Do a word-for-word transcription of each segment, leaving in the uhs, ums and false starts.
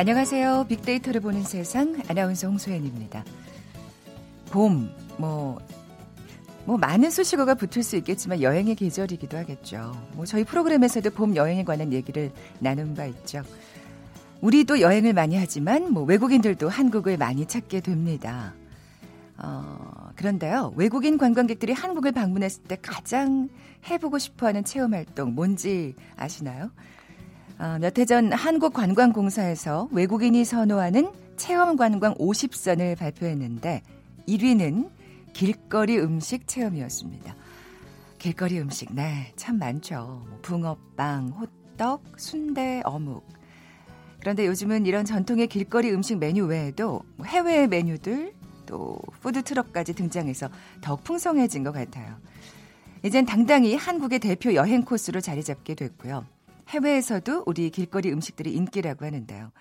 안녕하세요. 빅데이터를 보는 세상 아나운서 홍소연입니다. 봄, 뭐, 뭐 많은 수식어가 붙을 수 있겠지만 여행의 계절이기도 하겠죠. 뭐 저희 프로그램에서도 봄 여행에 관한 얘기를 나눈 바 있죠. 우리도 여행을 많이 하지만 뭐 외국인들도 한국을 많이 찾게 됩니다. 어, 그런데요. 외국인 관광객들이 한국을 방문했을 때 가장 해보고 싶어하는 체험활동 뭔지 아시나요? 어, 몇 해 전 한국관광공사에서 외국인이 선호하는 체험관광 오십 선을 발표했는데 일 위는 길거리 음식 체험이었습니다. 길거리 음식, 네, 참 많죠. 붕어빵, 호떡, 순대, 어묵. 그런데 요즘은 이런 전통의 길거리 음식 메뉴 외에도 해외 메뉴들, 또 푸드트럭까지 등장해서 더 풍성해진 것 같아요. 이젠 당당히 한국의 대표 여행 코스로 자리 잡게 됐고요. 해외에서도 우리 길거리 음식들이 인기라고 하는데요.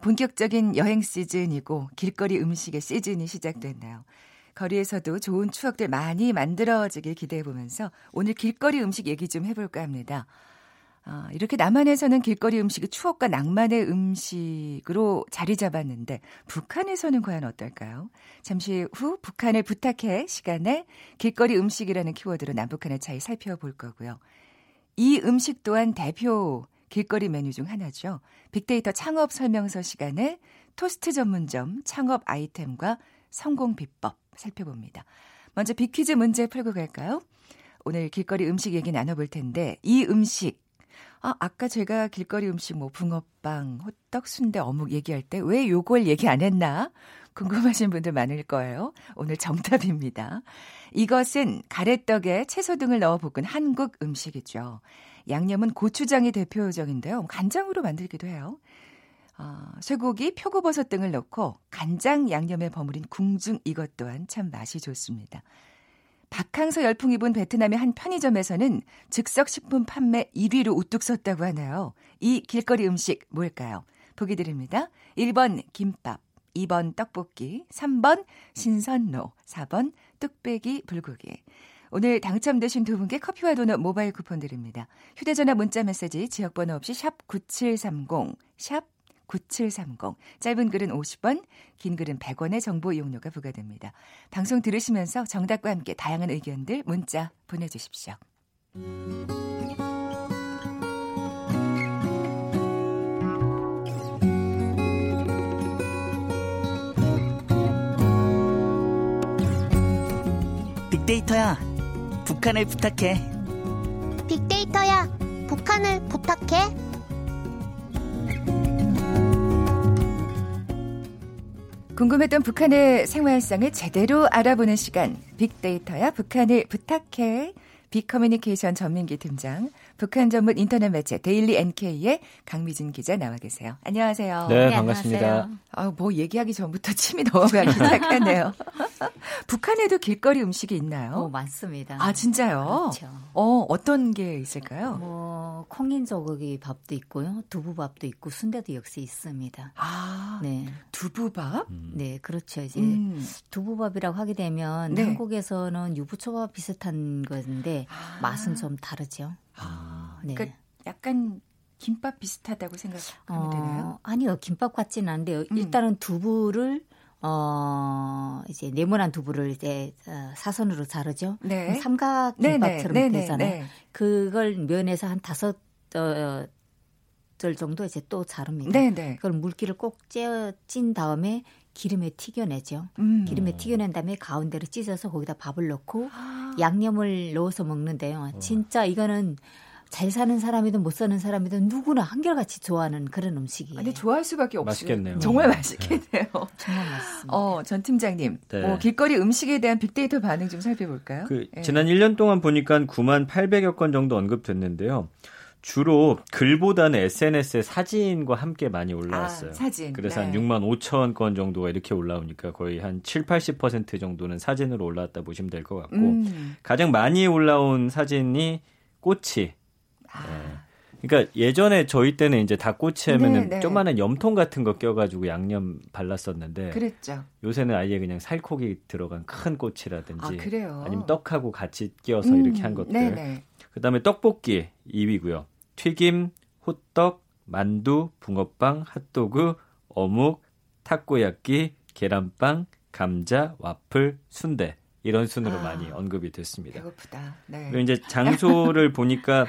본격적인 여행 시즌이고 길거리 음식의 시즌이 시작됐나요? 거리에서도 좋은 추억들 많이 만들어지길 기대해보면서 오늘 길거리 음식 얘기 좀 해볼까 합니다. 아, 이렇게 남한에서는 길거리 음식이 추억과 낭만의 음식으로 자리 잡았는데 북한에서는 과연 어떨까요? 잠시 후 북한을 부탁해 시간에 길거리 음식이라는 키워드로 남북한의 차이 살펴볼 거고요. 이 음식 또한 대표 길거리 메뉴 중 하나죠. 빅데이터 창업 설명서 시간에 토스트 전문점 창업 아이템과 성공 비법 살펴봅니다. 먼저 빅퀴즈 문제 풀고 갈까요? 오늘 길거리 음식 얘기 나눠볼 텐데 이 음식, 아, 아까 제가 길거리 음식 뭐 붕어빵, 호떡, 순대, 어묵 얘기할 때 왜 요걸 얘기 안 했나? 궁금하신 분들 많을 거예요. 오늘 정답입니다. 이것은 가래떡에 채소 등을 넣어 볶은 한국 음식이죠. 양념은 고추장이 대표적인데요. 간장으로 만들기도 해요. 어, 쇠고기, 표고버섯 등을 넣고 간장 양념에 버무린 궁중 이것 또한 참 맛이 좋습니다. 박항서 열풍이 분 베트남의 한 편의점에서는 즉석식품 판매 일 위로 우뚝 섰다고 하네요. 이 길거리 음식 뭘까요? 보기 드립니다. 일 번 김밥, 이 번 떡볶이, 삼 번 신선로, 사 번 뚝배기 불고기. 오늘 당첨되신 두 분께 커피와 도넛 모바일 쿠폰 드립니다. 휴대전화 문자메시지 지역번호 없이 샵 구칠삼공, 샵 구칠삼공. 짧은 글은 오십 원, 긴 글은 백 원의 정보 이용료가 부과됩니다. 방송 들으시면서 정답과 함께 다양한 의견들 문자 보내주십시오. 빅데이터야, 북한을 부탁해. 빅데이터야, 북한을 부탁해. 궁금했던 북한의 생활상을 제대로 알아보는 시간. 빅데이터야 북한을 부탁해. 빅커뮤니케이션 전민기 팀장, 북한 전문 인터넷 매체 데일리 엔케이의 강미진 기자 나와 계세요. 안녕하세요. 네, 네 반갑습니다. 아, 뭐 얘기하기 전부터 침이 넘어가기 시작하네요. 북한에도 길거리 음식이 있나요? 어, 많습니다. 아, 진짜요? 그렇죠. 어, 어떤 게 있을까요? 뭐 콩인소고기 밥도 있고요. 두부밥도 있고 순대도 역시 있습니다. 아, 네. 두부밥? 음. 네, 그렇죠. 이제 음. 두부밥이라고 하게 되면 네. 한국에서는 유부초밥 비슷한 건데 아. 맛은 좀 다르죠. 아, 네. 그러니까 약간 김밥 비슷하다고 생각하면 어, 되나요? 아니요, 김밥 같지는 않은데요. 음. 일단은 두부를 어 이제 네모난 두부를 이제 사선으로 자르죠. 네. 삼각 김밥처럼 네네. 되잖아요. 네네. 그걸 면에서 한 다섯 어, 절 정도 이제 또 자릅니다. 네네. 그걸 물기를 꼭 찐 다음에 기름에 튀겨내죠. 음. 기름에 튀겨낸 다음에 가운데로 찢어서 거기다 밥을 넣고 아. 양념을 넣어서 먹는데요. 진짜 이거는 잘 사는 사람이든 못 사는 사람이든 누구나 한결같이 좋아하는 그런 음식이에요. 근데 좋아할 수밖에 없어요. 맛있겠네요. 정말 맛있겠네요. 정말 맛있습니다. 어, 전 팀장님, 네. 어, 길거리 음식에 대한 빅데이터 반응 좀 살펴볼까요? 그, 네. 지난 일 년 동안 보니까 구만 팔백여 건 정도 언급됐는데요. 주로 글보다는 에스엔에스에 사진과 함께 많이 올라왔어요. 아, 사진. 그래서 네. 한 육만 오천 건 정도가 이렇게 올라오니까 거의 한 칠팔십 퍼센트 정도는 사진으로 올라왔다 보시면 될 것 같고 음. 가장 많이 올라온 사진이 꼬치. 아. 네. 그러니까 예전에 저희 때는 이제 닭꼬치 하면은 네, 네. 조그마한 염통 같은 거 껴가지고 양념 발랐었는데 그랬죠. 요새는 아예 그냥 살코기 들어간 큰 꼬치라든지 아, 그래요? 아니면 떡하고 같이 끼워서 음. 이렇게 한 것들. 네, 네. 그다음에 떡볶이 이 위고요. 튀김, 호떡, 만두, 붕어빵, 핫도그, 어묵, 타코야끼, 계란빵, 감자, 와플, 순대 이런 순으로 아, 많이 언급이 됐습니다. 배고프다. 네. 그리고 이제 장소를 보니까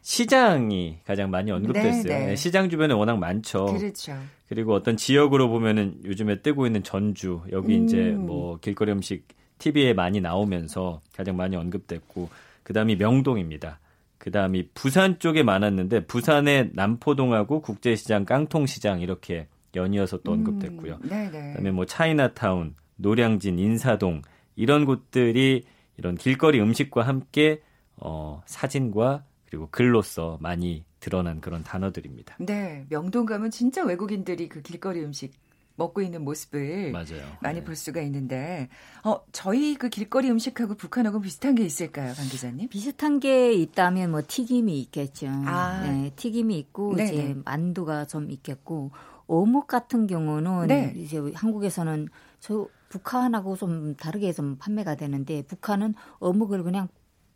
시장이 가장 많이 언급됐어요. 네, 네. 시장 주변에 워낙 많죠. 그렇죠. 그리고 어떤 지역으로 보면은 요즘에 뜨고 있는 전주 여기 음. 이제 뭐 길거리 음식 티비에 많이 나오면서 가장 많이 언급됐고 그다음이 명동입니다. 그다음이 부산 쪽에 많았는데 부산의 남포동하고 국제시장, 깡통시장 이렇게 연이어서 또 언급됐고요. 음, 그다음에 뭐 차이나타운, 노량진, 인사동 이런 곳들이 이런 길거리 음식과 함께 어, 사진과 그리고 글로써 많이 드러난 그런 단어들입니다. 네, 명동 가면 진짜 외국인들이 그 길거리 음식 먹고 있는 모습을 맞아요. 많이 네. 볼 수가 있는데 어, 저희 그 길거리 음식하고 북한하고 비슷한 게 있을까요, 강 기자님? 비슷한 게 있다면 뭐 튀김이 있겠죠. 아. 네, 튀김이 있고 네네. 이제 만두가 좀 있겠고 어묵 같은 경우는 네. 이제 한국에서는 저 북한하고 좀 다르게 좀 판매가 되는데 북한은 어묵을 그냥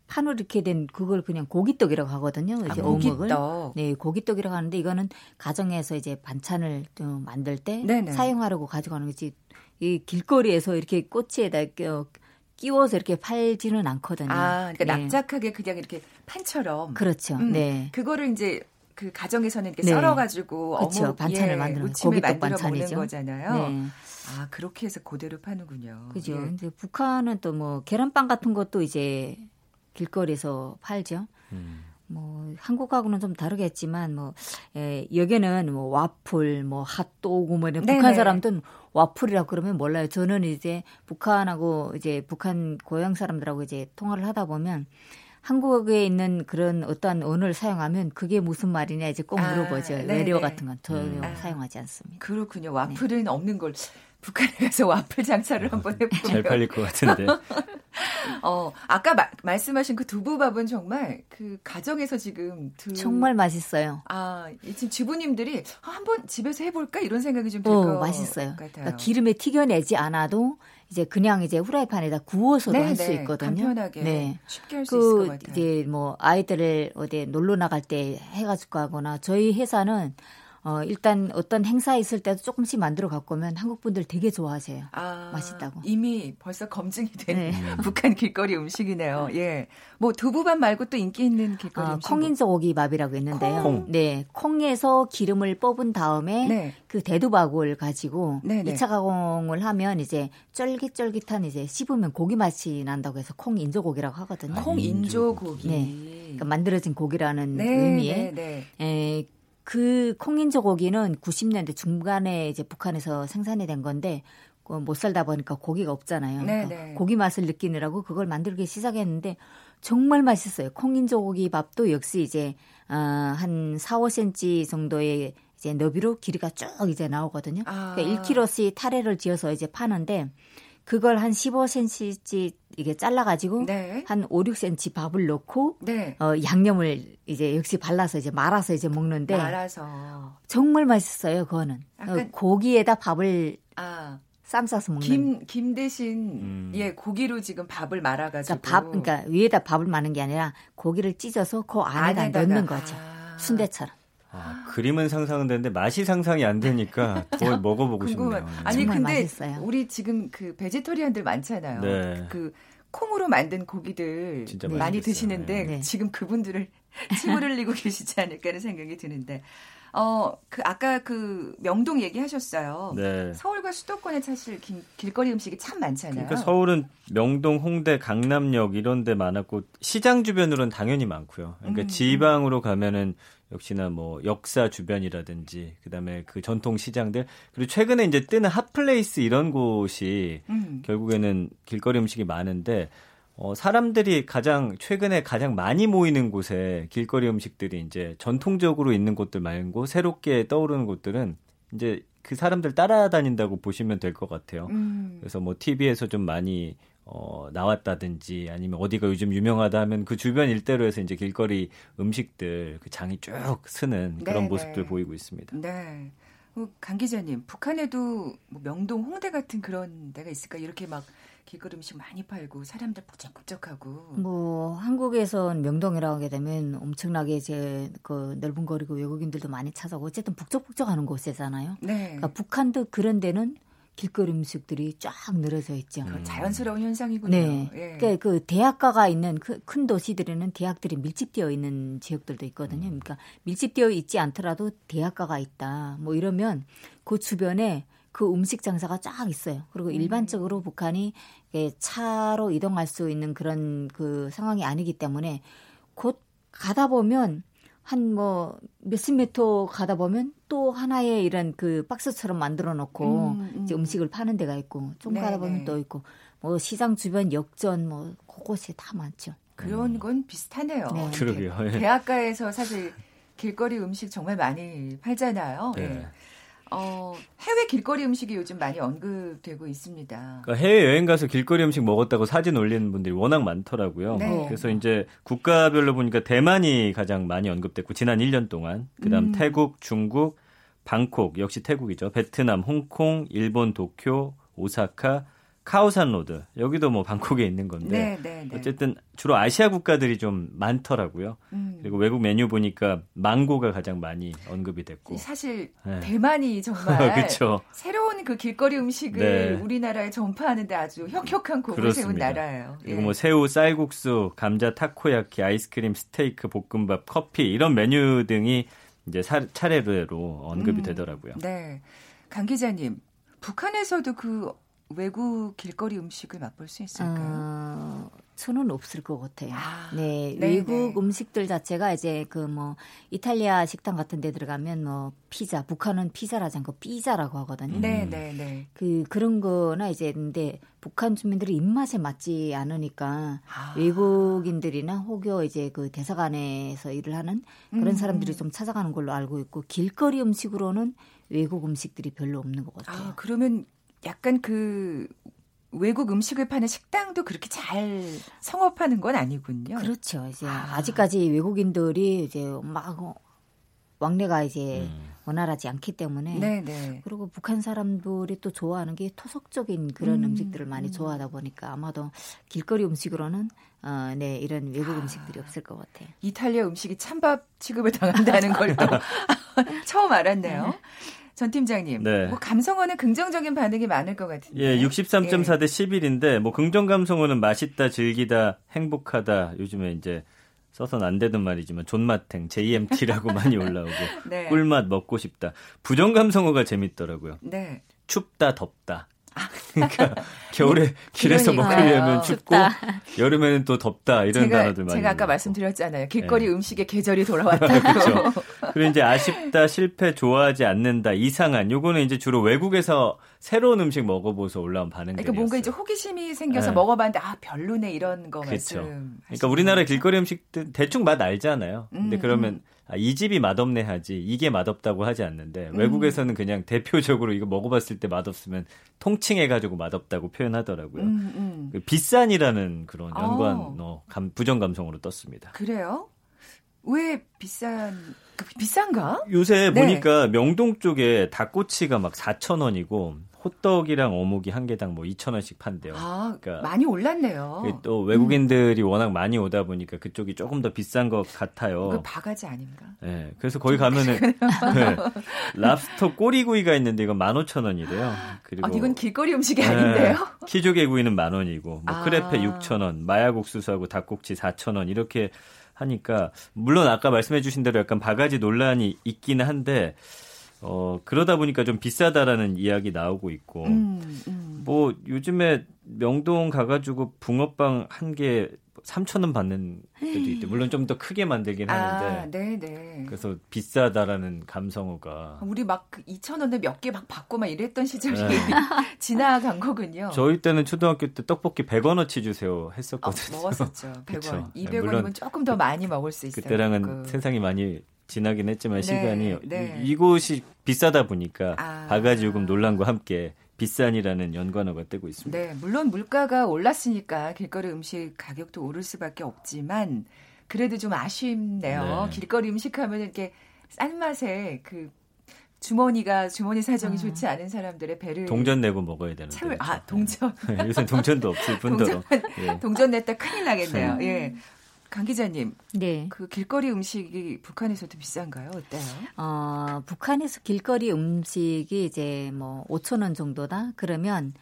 판으로 이렇게 된 그걸 그냥 고깃떡이라고 하거든요. 이제 아, 어묵을 고깃떡. 네, 고깃떡이라고 하는데 이거는 가정에서 이제 반찬을 좀 만들 때 네네. 사용하려고 가져가는 거지. 이 길거리에서 이렇게 꼬치에다 끼워서 이렇게 팔지는 않거든요. 아, 그러니까 네. 납작하게 그냥 이렇게 판처럼. 그렇죠. 음, 네, 그거를 이제 그 가정에서는 이렇게 네. 썰어가지고 그렇죠. 어묵 반찬을 예, 만드는 무침을 고깃떡 만들어 반찬이죠. 먹는 거잖아요. 네. 아, 그렇게 해서 그대로 파는군요. 그죠. 예. 이제 북한은 또 뭐 계란빵 같은 것도 이제 길거리에서 팔죠. 음. 뭐 한국하고는 좀 다르겠지만 뭐 예, 여기는 뭐 와플, 뭐 핫도그 뭐 이런 네네. 북한 사람들은 와플이라고 그러면 몰라요. 저는 이제 북한하고 이제 북한 고향 사람들하고 이제 통화를 하다 보면 한국에 있는 그런 어떠한 언어를 사용하면 그게 무슨 말이냐 이제 꼭 물어보죠. 아, 외래어 같은 건 전혀 음. 사용하지 않습니다. 그렇군요. 와플은 네. 없는 걸 북한에 가서 와플 장사를 어, 한번 해보면. 잘 팔릴 것 같은데. 어, 아까 마, 말씀하신 그 두부밥은 정말 그 가정에서 지금. 두... 정말 맛있어요. 아, 지금 주부님들이 아, 한번 집에서 해볼까 이런 생각이 좀 들 것 같아요. 어, 맛있어요. 그러니까 기름에 튀겨내지 않아도 이제 그냥 이제 후라이팬에다 구워서도 할 수 있거든요. 간편하게 네. 쉽게 할 수 그 있을 것 같아요. 이제 뭐 아이들을 어디 놀러 나갈 때 해가지고 하거나 저희 회사는 어, 일단 어떤 행사에 있을 때도 조금씩 만들어 갖고 오면 한국분들 되게 좋아하세요. 아, 맛있다고. 이미 벌써 검증이 된 네. 북한 길거리 음식이네요. 예. 뭐 두부밥 말고 또 인기 있는 길거리 아, 음식. 콩인소고기밥이라고 있는데요. 콩. 네. 콩에서 기름을 뽑은 다음에 네. 그 대두박을 가지고 네네. 이 차 가공을 하면 이제 쫄깃쫄깃한 이제 씹으면 고기 맛이 난다고 해서 콩인조고기라고 하거든요. 아, 콩인조고기. 네. 그러니까 만들어진 고기라는 네, 의미에. 네, 네. 에, 그 콩인조 고기는 구십 년대 중반에 이제 북한에서 생산이 된 건데 못 살다 보니까 고기가 없잖아요. 그러니까 고기 맛을 느끼느라고 그걸 만들기 시작했는데 정말 맛있어요. 콩인조 고기 밥도 역시 이제 어, 한 사, 오 센티미터 정도의 이제 너비로 길이가 쭉 이제 나오거든요. 아. 그러니까 일 킬로그램씩 타래를 지어서 이제 파는데 그걸 한 십오 센티미터씩 이게 잘라가지고 네. 한 오, 육 센티미터 밥을 넣고 네. 어, 양념을 이제 역시 발라서 이제 말아서 이제 먹는데 말아서 정말 맛있어요. 그거는 어, 고기에다 밥을 아, 쌈 싸서 먹는 김, 김 대신 음. 예 고기로 지금 밥을 말아가지고 그러니까 밥 그러니까 위에다 밥을 마는 게 아니라 고기를 찢어서 그 안에다 안에다가. 넣는 거죠. 아. 순대처럼. 아, 그림은 상상은 되는데 맛이 상상이 안 되니까 더 먹어보고 궁금한. 싶네요. 아니 근데 맛있어요. 우리 지금 그 베지터리언들 많잖아요. 네. 그 콩으로 만든 고기들 많이 맛있겠어요. 드시는데 네. 지금 그분들을 침을 흘리고 계시지 않을까 하는 생각이 드는데 어, 그 아까 그 명동 얘기하셨어요. 네. 서울과 수도권에 사실 길, 길거리 음식이 참 많잖아요. 그러니까 서울은 명동, 홍대, 강남역 이런 데 많았고 시장 주변으로는 당연히 많고요. 그러니까 음. 지방으로 가면은 역시나 뭐 역사 주변이라든지 그다음에 그 전통 시장들 그리고 최근에 이제 뜨는 핫플레이스 이런 곳이 음. 결국에는 길거리 음식이 많은데 어 사람들이 가장 최근에 가장 많이 모이는 곳에 길거리 음식들이 이제 전통적으로 있는 곳들 말고 새롭게 떠오르는 곳들은 이제 그 사람들 따라다닌다고 보시면 될 것 같아요. 음. 그래서 뭐 티비에서 좀 많이 어, 나왔다든지 아니면 어디가 요즘 유명하다 하면 그 주변 일대로에서 이제 길거리 음식들 그 장이 쭉 쓰는 그런 네네. 모습들 보이고 있습니다. 네. 강 기자님, 북한에도 뭐 명동, 홍대 같은 그런 데가 있을까? 이렇게 막 길거리 음식 많이 팔고 사람들 북적북적하고. 뭐 한국에선 명동이라고 하게 되면 엄청나게 이제 그 넓은 거리고 외국인들도 많이 찾아오고 어쨌든 북적북적하는 곳이잖아요. 네. 그러니까 북한도 그런 데는 길거리 음식들이 쫙 늘어져 있죠. 음. 자연스러운 현상이군요. 네. 예. 그러니까 그 대학가가 있는 그 큰 도시들에는 대학들이 밀집되어 있는 지역들도 있거든요. 음. 그러니까 밀집되어 있지 않더라도 대학가가 있다. 뭐 이러면 그 주변에 그 음식 장사가 쫙 있어요. 그리고 음. 일반적으로 북한이 차로 이동할 수 있는 그런 그 상황이 아니기 때문에 곧 가다 보면 한 뭐 몇십 미터 가다 보면 또 하나의 이런 그 박스처럼 만들어 놓고 음, 음. 이제 음식을 파는 데가 있고 좀 네, 가다 보면 네. 또 있고 뭐 시장 주변 역전 뭐 곳곳이 다 많죠. 그런 건 비슷하네요. 네. 그러게요. 네. 대학가에서 사실 길거리 음식 정말 많이 팔잖아요. 네. 네. 어, 해외 길거리 음식이 요즘 많이 언급되고 있습니다. 그러니까 해외 여행 가서 길거리 음식 먹었다고 사진 올리는 분들이 워낙 많더라고요. 네. 그래서 이제 국가별로 보니까 대만이 가장 많이 언급됐고 지난 일 년 동안 그다음 음. 태국, 중국, 방콕 역시 태국이죠. 베트남, 홍콩, 일본, 도쿄, 오사카, 카오산로드 여기도 뭐 방콕에 있는 건데 네, 네, 네. 어쨌든 주로 아시아 국가들이 좀 많더라고요. 음. 그리고 외국 메뉴 보니까 망고가 가장 많이 언급이 됐고 사실 네. 대만이 정말 그쵸. 새로운 그 길거리 음식을 네. 우리나라에 전파하는데 아주 혁혁한 공을 세운 나라예요. 그리고 예. 뭐 새우, 쌀국수, 감자, 타코야키, 아이스크림, 스테이크, 볶음밥, 커피 이런 메뉴 등이 이제 사, 차례로 언급이 음. 되더라고요. 네, 강 기자님 북한에서도 그 외국 길거리 음식을 맛볼 수 있을까요? 어, 저는 없을 것 같아요. 아, 네, 네네. 외국 음식들 자체가 이제 그 뭐 이탈리아 식당 같은 데 들어가면 뭐 피자, 북한은 피자라지 않고 삐자라고 하거든요. 네, 네, 네. 그 그런 거나 이제 근데 북한 주민들이 입맛에 맞지 않으니까 아. 외국인들이나 혹여 이제 그 대사관에서 일을 하는 그런 음, 사람들이 음. 좀 찾아가는 걸로 알고 있고 길거리 음식으로는 외국 음식들이 별로 없는 것 같아요. 아, 그러면 약간 그 외국 음식을 파는 식당도 그렇게 잘 성업하는 건 아니군요. 그렇죠. 이제 아. 아직까지 외국인들이 이제 막 왕래가 이제 음. 원활하지 않기 때문에. 네네. 그리고 북한 사람들이 또 좋아하는 게 토속적인 그런 음. 음식들을 많이 좋아하다 보니까 아마도 길거리 음식으로는 어, 네, 이런 외국 아. 음식들이 없을 것 같아요. 이탈리아 음식이 찬밥 취급을 당한다는 걸 또 처음 알았네요. 네. 전 팀장님, 네. 뭐 감성어는 긍정적인 반응이 많을 것 같은데. 예, 육십삼 점 사 대 예. 십일인데 뭐 긍정 감성어는 맛있다, 즐기다, 행복하다. 요즘에 이제 써선 안 되던 말이지만 존맛탱, 제이엠티라고 많이 올라오고 네. 꿀맛 먹고 싶다. 부정 감성어가 재밌더라고요. 네. 춥다, 덥다. 그러니까 겨울에 길에서 먹으려면 춥고 여름에는 또 덥다 이런 제가, 단어들 많이 제가 아까 말씀드렸잖아요. 길거리 네. 음식의 계절이 돌아왔다고. 그렇죠. 그리고 이제 아쉽다, 실패, 좋아하지 않는다, 이상한 요거는 이제 주로 외국에서 새로운 음식 먹어보서 올라온 반응들이었어요. 그러니까 뭔가 이제 호기심이 생겨서 네. 먹어봤는데 아 별로네 이런 거 그렇죠. 말씀. 그러니까 우리나라 길거리 음식들 대충 맛 알잖아요. 근데 음, 그러면 음. 아, 이 집이 맛없네 하지 이게 맛없다고 하지 않는데 외국에서는 그냥 대표적으로 이거 먹어봤을 때 맛없으면 통칭해가지고 맛없다고 표현하더라고요. 음, 음. 비싼이라는 그런 연관 어, 감, 부정 감성으로 떴습니다. 그래요? 왜 비싼 비싼가? 요새 네. 보니까 명동 쪽에 닭꼬치가 막 사천 원이고 호떡이랑 어묵이 한 개당 뭐 이천 원씩 판대요. 아, 그러니까 많이 올랐네요. 또 외국인들이 음. 워낙 많이 오다 보니까 그쪽이 조금 더 비싼 것 같아요. 그 바가지 아닌가? 네, 그래서 거기 가면은 네, 랍스터 꼬리구이가 있는데 이건 만 오천 원이래요. 그리고 아, 이건 길거리 음식이 아닌데요? 네, 키조개구이는 만 원이고 뭐 아. 크레페 육천 원, 마야국수수하고 닭꼬치 사천 원 이렇게 하니까 물론 아까 말씀해 주신 대로 약간 바가지 논란이 있기는 한데 어, 그러다 보니까 좀 비싸다라는 이야기 나오고 있고, 음, 음. 뭐, 요즘에 명동 가가지고 붕어빵 한 개 삼천 원 받는 데도 있대. 물론 좀 더 크게 만들긴 아, 하는데. 네네. 그래서 비싸다라는 감성어가. 우리 막 이천 원에 몇 개 막 받고 막 이랬던 시절이 네. 지나간 거군요. 저희 때는 초등학교 때 떡볶이 백 원어치 주세요 했었거든요. 어, 먹었었죠. 백 원. 그쵸. 이백 원이면 네, 조금 더 많이 먹을 수 있어요. 그때랑은 그. 세상이 많이 지나긴 했지만 네, 시간이 네. 이곳이 비싸다 보니까 아, 바가지 요금 논란과 함께 비싼이라는 연관어가 뜨고 있습니다. 네, 물론 물가가 올랐으니까 길거리 음식 가격도 오를 수밖에 없지만 그래도 좀 아쉽네요. 네. 길거리 음식 하면 이렇게 싼 맛에 그 주머니가 주머니 사정이 아. 좋지 않은 사람들의 배를 동전 내고 먹어야 되는데. 참을, 아 동전. 요새 동전도 없을 뿐더러. 동전, 예. 동전 냈다 큰일 나겠네요. 음. 예. 강 기자님, 네. 그 길거리 음식이 북한에서도 비싼가요? 어때요? 어, 북한에서 길거리 음식이 이제 뭐 오천 원 정도다. 그러면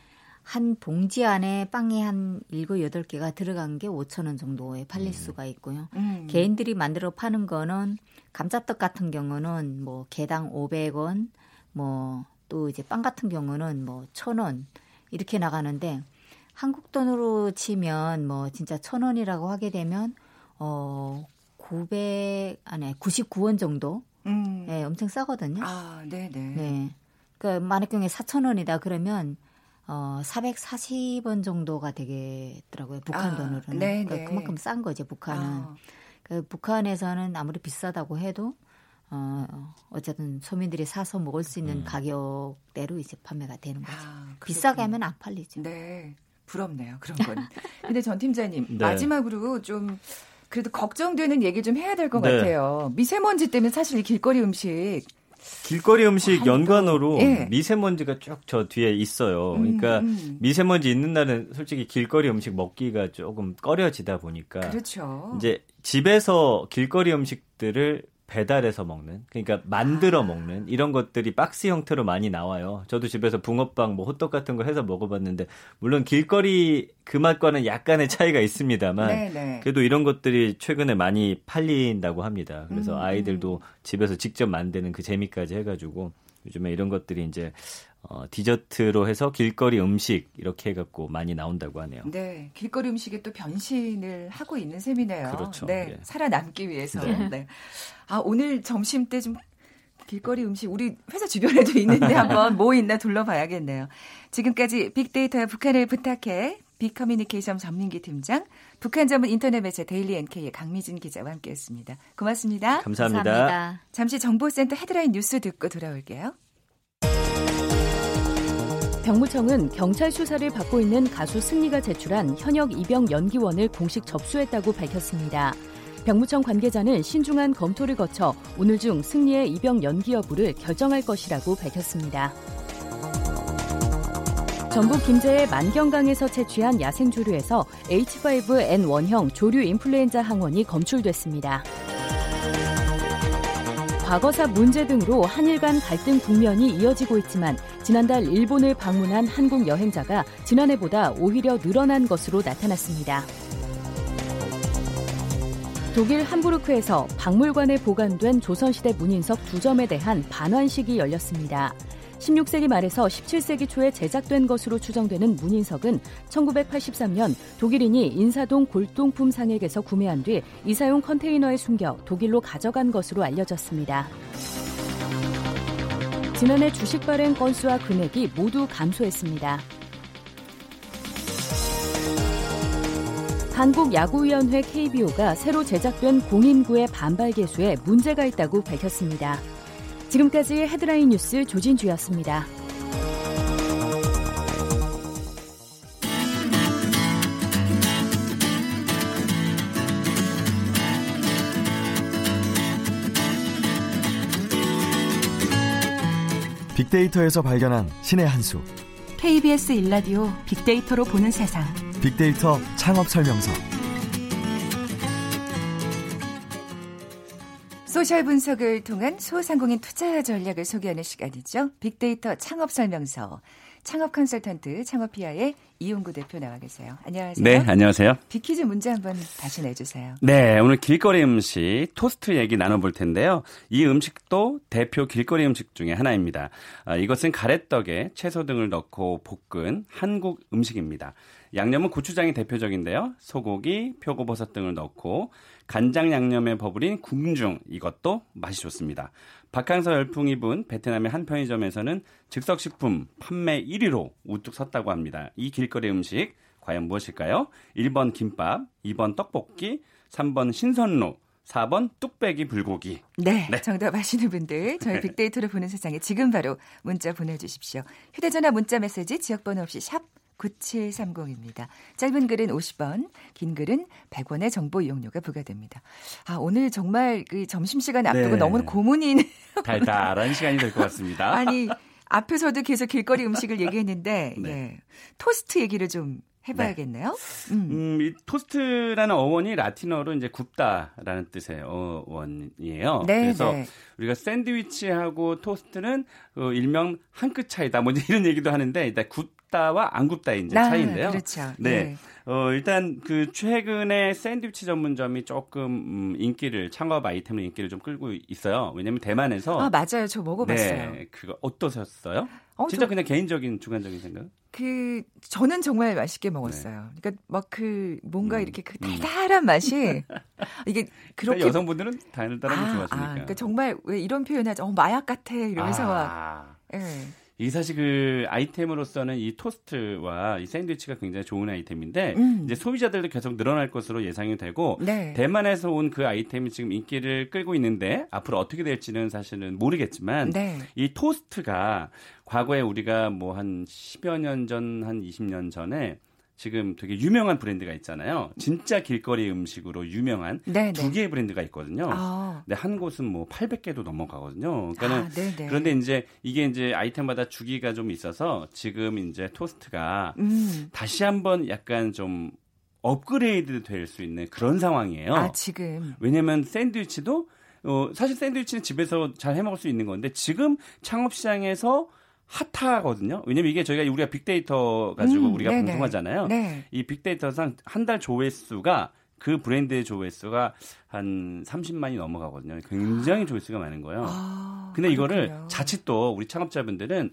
한 봉지 안에 빵이 한 일곱, 여덟 개가 들어간 게 오천 원 정도에 팔릴 음. 수가 있고요. 음. 개인들이 만들어 파는 거는 감자떡 같은 경우는 뭐 개당 오백 원, 뭐 또 이제 빵 같은 경우는 뭐 천 원 이렇게 나가는데 한국 돈으로 치면 뭐 진짜 천 원이라고 하게 되면 어 구백 아니 구십구 원 정도. 음. 네, 엄청 싸거든요. 아, 네, 네. 네. 그러니까 만약 경우에 사천 원이다 그러면 어 사백사십 원 정도가 되겠더라고요. 북한 아, 돈으로는. 네, 그러니까 네. 그만큼 싼 거죠, 북한은. 아. 그러니까 북한에서는 아무리 비싸다고 해도 어, 어쨌든 서민들이 사서 먹을 수 있는 음. 가격대로 이제 판매가 되는 거죠. 아, 비싸게 하면 안 팔리죠. 네. 부럽네요. 그런 건. 근데 전 팀장님 네. 마지막으로 좀 그래도 걱정되는 얘기 좀 해야 될 것 네. 같아요. 미세먼지 때문에 사실 이 길거리 음식. 길거리 음식 연관으로 네. 미세먼지가 쭉 저 뒤에 있어요. 그러니까 음. 미세먼지 있는 날은 솔직히 길거리 음식 먹기가 조금 꺼려지다 보니까. 그렇죠. 이제 집에서 길거리 음식들을 배달해서 먹는, 그러니까 만들어 먹는 이런 것들이 박스 형태로 많이 나와요. 저도 집에서 붕어빵, 뭐 호떡 같은 거 해서 먹어봤는데 물론 길거리 그 맛과는 약간의 차이가 있습니다만 네네. 그래도 이런 것들이 최근에 많이 팔린다고 합니다. 그래서 음. 아이들도 집에서 직접 만드는 그 재미까지 해가지고 요즘에 이런 것들이 이제 어, 디저트로 해서 길거리 음식 이렇게 해갖고 많이 나온다고 하네요. 네, 길거리 음식에 또 변신을 하고 있는 셈이네요. 그렇죠. 네, 예. 살아남기 위해서. 네. 네. 아 오늘 점심 때 좀 길거리 음식 우리 회사 주변에도 있는데 한번 뭐 있나 둘러봐야겠네요. 지금까지 빅데이터와 북한을 부탁해 빅커뮤니케이션 전민기 팀장, 북한 전문 인터넷 매체 데일리 엔케이의 강미진 기자와 함께했습니다. 고맙습니다. 감사합니다. 감사합니다. 잠시 정보센터 헤드라인 뉴스 듣고 돌아올게요. 병무청은 경찰 수사를 받고 있는 가수 승리가 제출한 현역 입영 연기원을 공식 접수했다고 밝혔습니다. 병무청 관계자는 신중한 검토를 거쳐 오늘 중 승리의 입영 연기 여부를 결정할 것이라고 밝혔습니다. 전북 김제의 만경강에서 채취한 야생조류에서 에이치 파이브 엔 원형 조류 인플루엔자 항원이 검출됐습니다. 과거사 문제 등으로 한일 간 갈등 국면이 이어지고 있지만 지난달 일본을 방문한 한국 여행자가 지난해보다 오히려 늘어난 것으로 나타났습니다. 독일 함부르크에서 박물관에 보관된 조선시대 문인석 두 점에 대한 반환식이 열렸습니다. 십육 세기 말에서 십칠 세기 초에 제작된 것으로 추정되는 문인석은 천구백팔십삼 년 독일인이 인사동 골동품 상액에서 구매한 뒤 이사용 컨테이너에 숨겨 독일로 가져간 것으로 알려졌습니다. 지난해 주식 발행 건수와 금액이 모두 감소했습니다. 한국야구위원회 케이비오가 새로 제작된 공인구의 반발 개수에 문제가 있다고 밝혔습니다. 지금까지 헤드라인 뉴스 조진주였습니다. 빅데이터에서 발견한 신의 한 수. 케이비에스 일라디오 빅데이터로 보는 세상. 빅데이터 창업 설명서. 소셜 분석을 통한 소상공인 투자 전략을 소개하는 시간이죠. 빅데이터 창업 설명서. 창업 컨설턴트 창업피아의 이용구 대표 나와 계세요. 안녕하세요. 네, 안녕하세요. 빅퀴즈 문제 한번 다시 내주세요. 네, 오늘 길거리 음식 토스트 얘기 나눠볼 텐데요. 이 음식도 대표 길거리 음식 중에 하나입니다. 아, 이것은 가래떡에 채소 등을 넣고 볶은 한국 음식입니다. 양념은 고추장이 대표적인데요. 소고기, 표고버섯 등을 넣고 간장 양념에 버무린 궁중, 이것도 맛이 좋습니다. 박항서 열풍이 분 베트남의 한 편의점에서는 즉석식품 판매 일 위로 우뚝 섰다고 합니다. 이 길거리 음식 과연 무엇일까요? 일 번 김밥, 이 번 떡볶이, 삼 번 신선로, 사 번 뚝배기 불고기. 네, 네. 정답 아시는 분들 저희 빅데이터로 보는 세상에 지금 바로 문자 보내주십시오. 휴대전화 문자 메시지 지역번호 없이 샵 구칠삼공입니다. 짧은 글은 오십 원, 긴 글은 백 원의 정보 이용료가 부과됩니다. 아, 오늘 정말 그 점심시간 앞두고 네. 너무 고문이 있는. 달달한 시간이 될 것 같습니다. 아니, 앞에서도 계속 길거리 음식을 얘기했는데, 네. 예, 토스트 얘기를 좀 해봐야겠네요. 네. 음. 음, 이 토스트라는 어원이 라틴어로 이제 굽다라는 뜻의 어원이에요. 네, 그래서 네. 우리가 샌드위치하고 토스트는 어, 일명 한 끗 차이다. 뭐 이런 얘기도 하는데 일단 굽다와 안 굽다 이제 아, 차이인데요. 그렇죠. 네. 네. 어, 일단 그 최근에 샌드위치 전문점이 조금 음, 인기를 창업 아이템으로 인기를 좀 끌고 있어요. 왜냐면 대만에서 아 맞아요. 저 먹어봤어요. 네, 그거 어떠셨어요? 어, 진짜 저... 그냥 개인적인 주관적인 생각? 그 저는 정말 맛있게 먹었어요. 네. 그러니까 막 그 뭔가 음, 이렇게 그 달달한 음. 맛이 이게 그렇게 여성분들은 달달한 거 아, 좋아하시니까. 아, 그러니까 정말 왜 이런 표현하죠? 어, 마약 같아 이러면서 아. 막. 네. 이 사실 그 아이템으로서는 이 토스트와 이 샌드위치가 굉장히 좋은 아이템인데 음. 이제 소비자들도 계속 늘어날 것으로 예상이 되고 네. 대만에서 온 그 아이템이 지금 인기를 끌고 있는데 앞으로 어떻게 될지는 사실은 모르겠지만 네. 이 토스트가 과거에 우리가 뭐 한 십여 년 전, 한 이십 년 전에 지금 되게 유명한 브랜드가 있잖아요. 진짜 길거리 음식으로 유명한 네네. 두 개의 브랜드가 있거든요. 아. 근데 한 곳은 뭐 팔백 개도 넘어가거든요. 그러니까는 아, 그런데 이제 이게 이제 아이템마다 주기가 좀 있어서 지금 이제 토스트가 음. 다시 한번 약간 좀 업그레이드 될 수 있는 그런 상황이에요. 아, 지금. 왜냐면 샌드위치도 어, 사실 샌드위치는 집에서 잘 해 먹을 수 있는 건데 지금 창업 시장에서 핫하거든요. 왜냐면 이게 저희가 우리가 빅데이터 가지고 음, 우리가 네네. 방송하잖아요. 네. 이 빅데이터상 한 달 조회수가 그 브랜드의 조회수가 한 삼십만이 넘어가거든요. 굉장히 조회수가 많은 거예요. 아, 근데 이거를 그렇군요. 자칫 또 우리 창업자분들은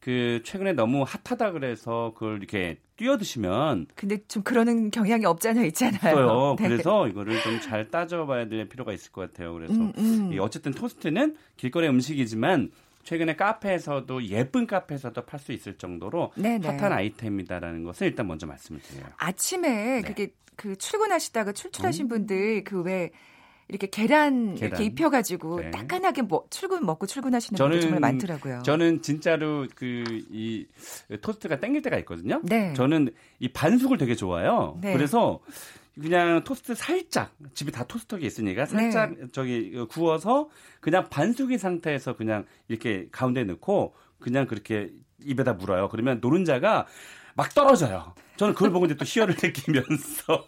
그 최근에 너무 핫하다 그래서 그걸 이렇게 뛰어 드시면 근데 좀 그러는 경향이 없지 않아 있잖아요. 네. 그래서 이거를 좀 잘 따져봐야 될 필요가 있을 것 같아요. 그래서 음, 음. 이 어쨌든 토스트는 길거리 음식이지만 최근에 카페에서도 예쁜 카페에서도 팔 수 있을 정도로 네네. 핫한 아이템이다라는 것을 일단 먼저 말씀을 드려요. 아침에 네. 그게 그 출근하시다가 출출하신 음. 분들 그 왜 이렇게 계란, 계란 이렇게 입혀가지고 네. 따끈하게 뭐 출근 먹고 출근하시는 저는, 분들 정말 많더라고요. 저는 진짜로 그 이 토스트가 땡길 때가 있거든요. 네. 저는 이 반숙을 되게 좋아해요. 네. 그래서 그냥 토스트 살짝 집에 다 토스터기 있으니까 살짝 네. 저기 구워서 그냥 반숙이 상태에서 그냥 이렇게 가운데 넣고 그냥 그렇게 입에다 물어요. 그러면 노른자가 막 떨어져요. 저는 그걸 보고 이제 또 희열을 느끼면서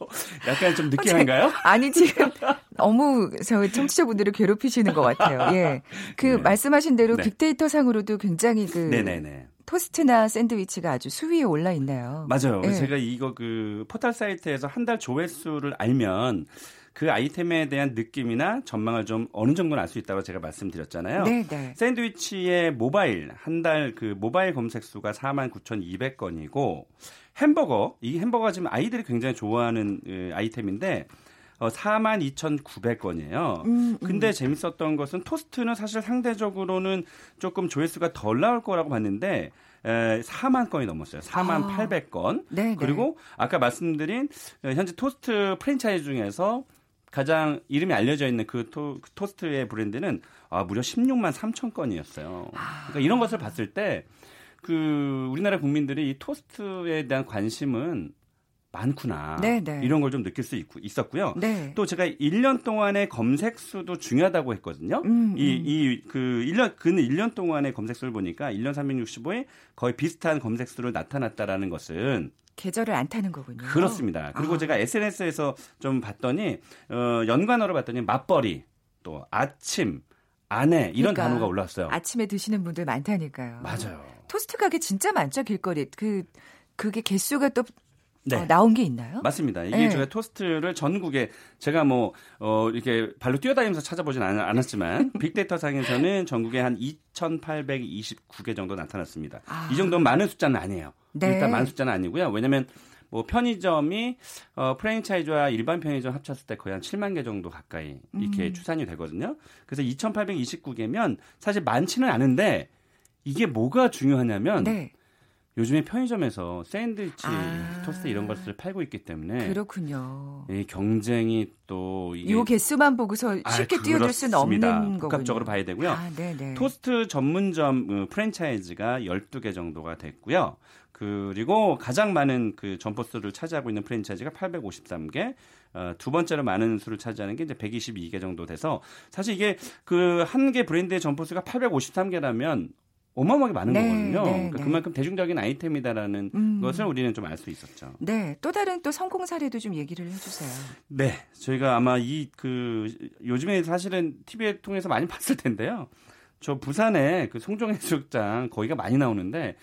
약간 좀 느끼한가요? 아니 지금 너무 저 청취자분들을 괴롭히시는 것 같아요. 예, 그 네. 말씀하신 대로 네. 빅데이터 상으로도 굉장히 그. 네네네. 토스트나 샌드위치가 아주 수위에 올라 있나요? 맞아요. 네. 제가 이거 그 포털 사이트에서 한 달 조회수를 알면 그 아이템에 대한 느낌이나 전망을 좀 어느 정도는 알 수 있다고 제가 말씀드렸잖아요. 네네. 샌드위치의 모바일 한 달 그 모바일 검색 수가 사만 구천이백 건이고 햄버거 이 햄버거가 지금 아이들이 굉장히 좋아하는 아이템인데. 어, 사만 이천구백 건이에요. 음, 음. 근데 재밌었던 것은 토스트는 사실 상대적으로는 조금 조회수가 덜 나올 거라고 봤는데 에, 사만 건이 넘었어요. 사만 팔백 건. 네네. 그리고 아까 말씀드린 현재 토스트 프랜차이즈 중에서 가장 이름이 알려져 있는 그, 토, 그 토스트의 브랜드는 아, 무려 십육만 삼천 건이었어요. 그러니까 이런 것을 봤을 때 그 우리나라 국민들이 이 토스트에 대한 관심은 많구나. 네네. 이런 걸 좀 느낄 수 있고, 있었고요. 네. 또 제가 일 년 동안의 검색수도 중요하다고 했거든요. 음, 이, 음. 이, 그 일 년, 근 일 년 동안의 검색수를 보니까 일 년 삼백육십오에 거의 비슷한 검색수를 나타났다라는 것은 계절을 안 타는 거군요. 그렇습니다. 그리고 아. 제가 에스엔에스에서 좀 봤더니 어, 연관어로 봤더니 맞벌이, 또 아침, 아내 이런 그러니까 단어가 올라왔어요. 아침에 드시는 분들 많다니까요. 맞아요. 토스트 가게 진짜 많죠. 길거리. 그, 그게 개수가 또 네. 어, 나온 게 있나요? 맞습니다. 이게 네. 제가 토스트를 전국에 제가 뭐 어, 이렇게 발로 뛰어다니면서 찾아보진 않았지만 빅데이터 상에서는 전국에 한 이천팔백이십구 개 정도 나타났습니다. 아. 이 정도는 많은 숫자는 아니에요. 네. 일단 많은 숫자는 아니고요. 왜냐하면 뭐 편의점이 어, 프랜차이즈와 일반 편의점 합쳤을 때 거의 한 칠만 개 정도 가까이 이렇게 음. 추산이 되거든요. 그래서 이천팔백이십구 개면 사실 많지는 않은데 이게 뭐가 중요하냐면 네. 요즘에 편의점에서 샌드위치, 아, 토스트 이런 것을 팔고 있기 때문에 그렇군요. 이 경쟁이 또 이 개수만 보고서 쉽게 아, 뛰어들 수는 없는 거군요. 복합적으로 봐야 되고요. 아, 토스트 전문점 프랜차이즈가 열두 개 정도가 됐고요. 그리고 가장 많은 그 점포 수를 차지하고 있는 프랜차이즈가 팔백오십삼 개, 어, 두 번째로 많은 수를 차지하는 게 이제 백이십이 개 정도 돼서 사실 이게 그 한 개 브랜드의 점포 수가 팔백오십삼 개라면 어마어마하게 많은 네, 거거든요. 네, 그러니까 네. 그만큼 대중적인 아이템이다라는 음. 것을 우리는 좀 알 수 있었죠. 네, 또 다른 또 성공 사례도 좀 얘기를 해주세요. 네, 저희가 아마 이 그 요즘에 사실은 티비에 통해서 많이 봤을 텐데요. 저 부산에 그 송정해수욕장 거기가 많이 나오는데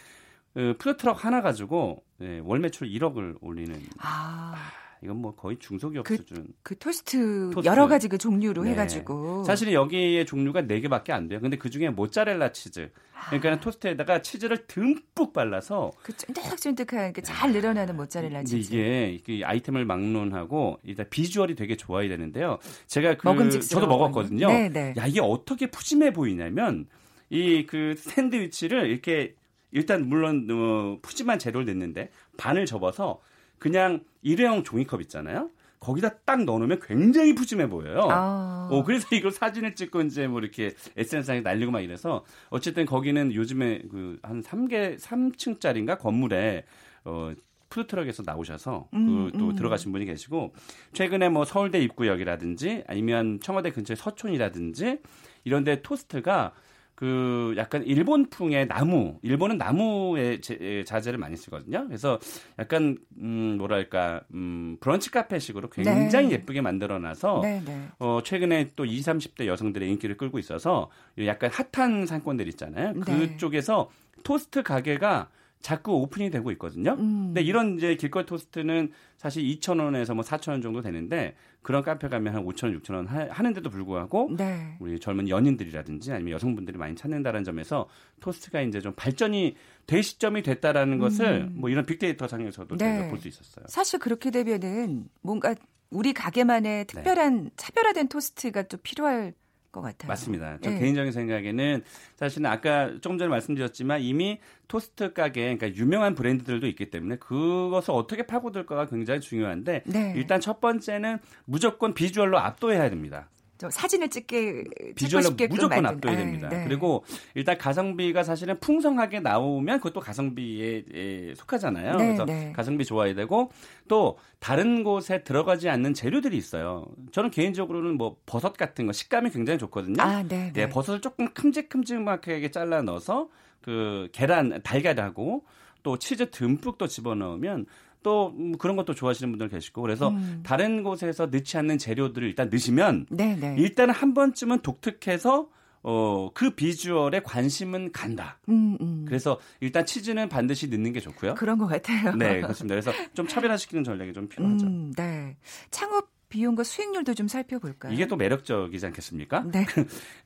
그 푸드트럭 하나 가지고 예, 월 매출 일억을 올리는. 아. 이건 뭐 거의 중소기업 그, 수준. 그 토스트, 토스트 여러 가지 그 종류로 네. 해가지고. 사실은 여기에 종류가 네 개밖에 안 돼요. 근데 그중에 모짜렐라 치즈. 그러니까 아. 토스트에다가 치즈를 듬뿍 발라서. 그 쫀득쫀득한 잘 늘어나는 모짜렐라 치즈. 이게 그 아이템을 막론하고 일단 비주얼이 되게 좋아야 되는데요. 제가 그 저도 먹었거든요. 네, 네. 야 이게 어떻게 푸짐해 보이냐면 이 그 샌드위치를 이렇게 일단 물론 어, 푸짐한 재료를 넣는데 반을 접어서 그냥 일회용 종이컵 있잖아요. 거기다 딱 넣어놓으면 굉장히 푸짐해 보여요. 아. 어, 그래서 이걸 사진을 찍고 이제 뭐 이렇게 에스엔에스상에 날리고 막 이래서 어쨌든 거기는 요즘에 그 한 세 개, 삼 층짜리인가 건물에 어, 푸드트럭에서 나오셔서 음, 그 또 음. 들어가신 분이 계시고 최근에 뭐 서울대 입구역이라든지 아니면 청와대 근처의 서촌이라든지 이런 데 토스트가 그 약간 일본풍의 나무, 일본은 나무의 제, 자재를 많이 쓰거든요. 그래서 약간 음 뭐랄까 음 브런치 카페식으로 굉장히 네. 예쁘게 만들어놔서 네, 네. 어, 최근에 또 이십, 삼십 대 여성들의 인기를 끌고 있어서 약간 핫한 상권들 있잖아요. 그쪽에서 네. 토스트 가게가 자꾸 오픈이 되고 있거든요. 음. 근데 이런 이제 길거리 토스트는 사실 이천 원에서 뭐 사천 원 정도 되는데 그런 카페 가면 한 오천 원, 육천 원 하, 하는데도 불구하고 네. 우리 젊은 연인들이라든지 아니면 여성분들이 많이 찾는다는 점에서 토스트가 이제 좀 발전이 될 시점이 됐다라는 음. 것을 뭐 이런 빅데이터 상에서도 네. 저희가 볼 수 있었어요. 사실 그렇게 되면은 뭔가 우리 가게만의 특별한 네. 차별화된 토스트가 또 필요할 것 같아요. 맞습니다. 저 네. 개인적인 생각에는 사실은 아까 조금 전에 말씀드렸지만 이미 토스트 가게, 그러니까 유명한 브랜드들도 있기 때문에 그것을 어떻게 파고들까가 굉장히 중요한데 네. 일단 첫 번째는 무조건 비주얼로 압도해야 됩니다. 저 사진을 찍게 비주얼로 무조건 압도해야 됩니다. 네. 그리고 일단 가성비가 사실은 풍성하게 나오면 그것도 가성비에 에, 속하잖아요. 네, 그래서 네. 가성비 좋아야 되고 또 다른 곳에 들어가지 않는 재료들이 있어요. 저는 개인적으로는 뭐 버섯 같은 거 식감이 굉장히 좋거든요. 아, 네, 네. 네, 버섯을 조금 큼직큼직하게 잘라 넣어서 그 계란 달걀하고 또 치즈 듬뿍 또 집어넣으면 또 그런 것도 좋아하시는 분들 계시고 그래서 음. 다른 곳에서 넣지 않는 재료들을 일단 넣으시면 네네. 일단 한 번쯤은 독특해서 어, 그 비주얼에 관심은 간다. 음, 음. 그래서 일단 치즈는 반드시 넣는 게 좋고요. 그런 것 같아요. 네, 그렇습니다. 그래서 좀 차별화시키는 전략이 좀 필요하죠. 음, 네, 창업 비용과 수익률도 좀 살펴볼까요? 이게 또 매력적이지 않겠습니까? 네.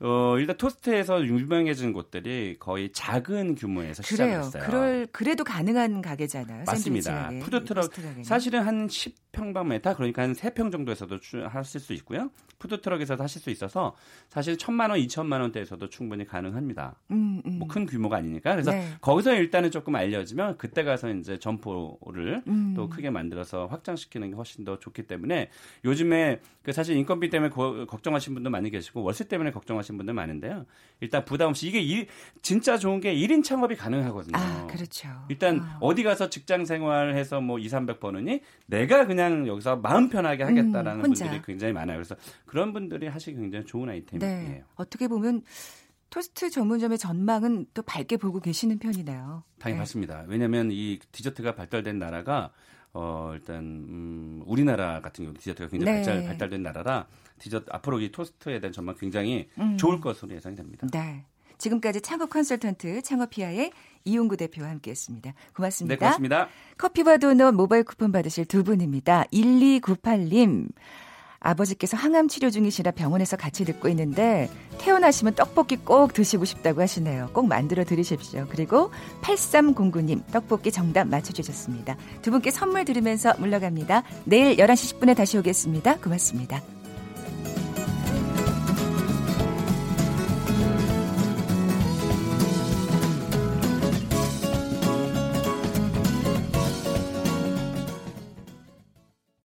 어, 일단 토스트에서 유명해진 곳들이 거의 작은 규모에서 그래요. 시작했어요. 그럴, 그래도 가능한 가게잖아요. 맞습니다. 푸드트럭 사실은 한 십 평방미터 그러니까 한 세 평 정도에서도 하실 수 있고요. 푸드트럭에서도 하실 수 있어서 사실 천만 원, 이천만 원대에서도 충분히 가능합니다. 음, 음. 뭐 큰 규모가 아니니까. 그래서 네. 거기서 일단은 조금 알려지면 그때 가서 이제 점포를 음. 또 크게 만들어서 확장시키는 게 훨씬 더 좋기 때문에 요즘 요즘에 그 사실 인건비 때문에 고, 걱정하시는 분도 많이 계시고 월세 때문에 걱정하시는 분들 많은데요. 일단 부담 없이 이게 일, 진짜 좋은 게 일 인 창업이 가능하거든요. 아, 그렇죠. 일단 아. 어디 가서 직장 생활해서 뭐 이삼백 버느니 내가 그냥 여기서 마음 편하게 하겠다라는 음, 분들이 굉장히 많아요. 그래서 그런 분들이 하시기 굉장히 좋은 아이템이에요. 네. 어떻게 보면 토스트 전문점의 전망은 또 밝게 보고 계시는 편이네요. 당연히 네. 맞습니다. 왜냐하면 이 디저트가 발달된 나라가 어 일단 음, 우리나라 같은 경우 디저트가 굉장히 네. 발달, 발달된 나라라 디저트 앞으로 이 토스트에 대한 전망 굉장히 음. 좋을 것으로 예상이 됩니다. 네, 지금까지 창업 컨설턴트 창업피아의 이용구 대표와 함께했습니다. 고맙습니다. 네, 고맙습니다. 커피와 도넛 모바일 쿠폰 받으실 두 분입니다. 일이구팔 님. 아버지께서 항암 치료 중이시라 병원에서 같이 듣고 있는데 퇴원하시면 떡볶이 꼭 드시고 싶다고 하시네요. 꼭 만들어 드리십시오. 그리고 팔삼공구 님 떡볶이 정답 맞춰주셨습니다. 두 분께 선물 드리면서 물러갑니다. 내일 열한 시 십 분에 다시 오겠습니다. 고맙습니다.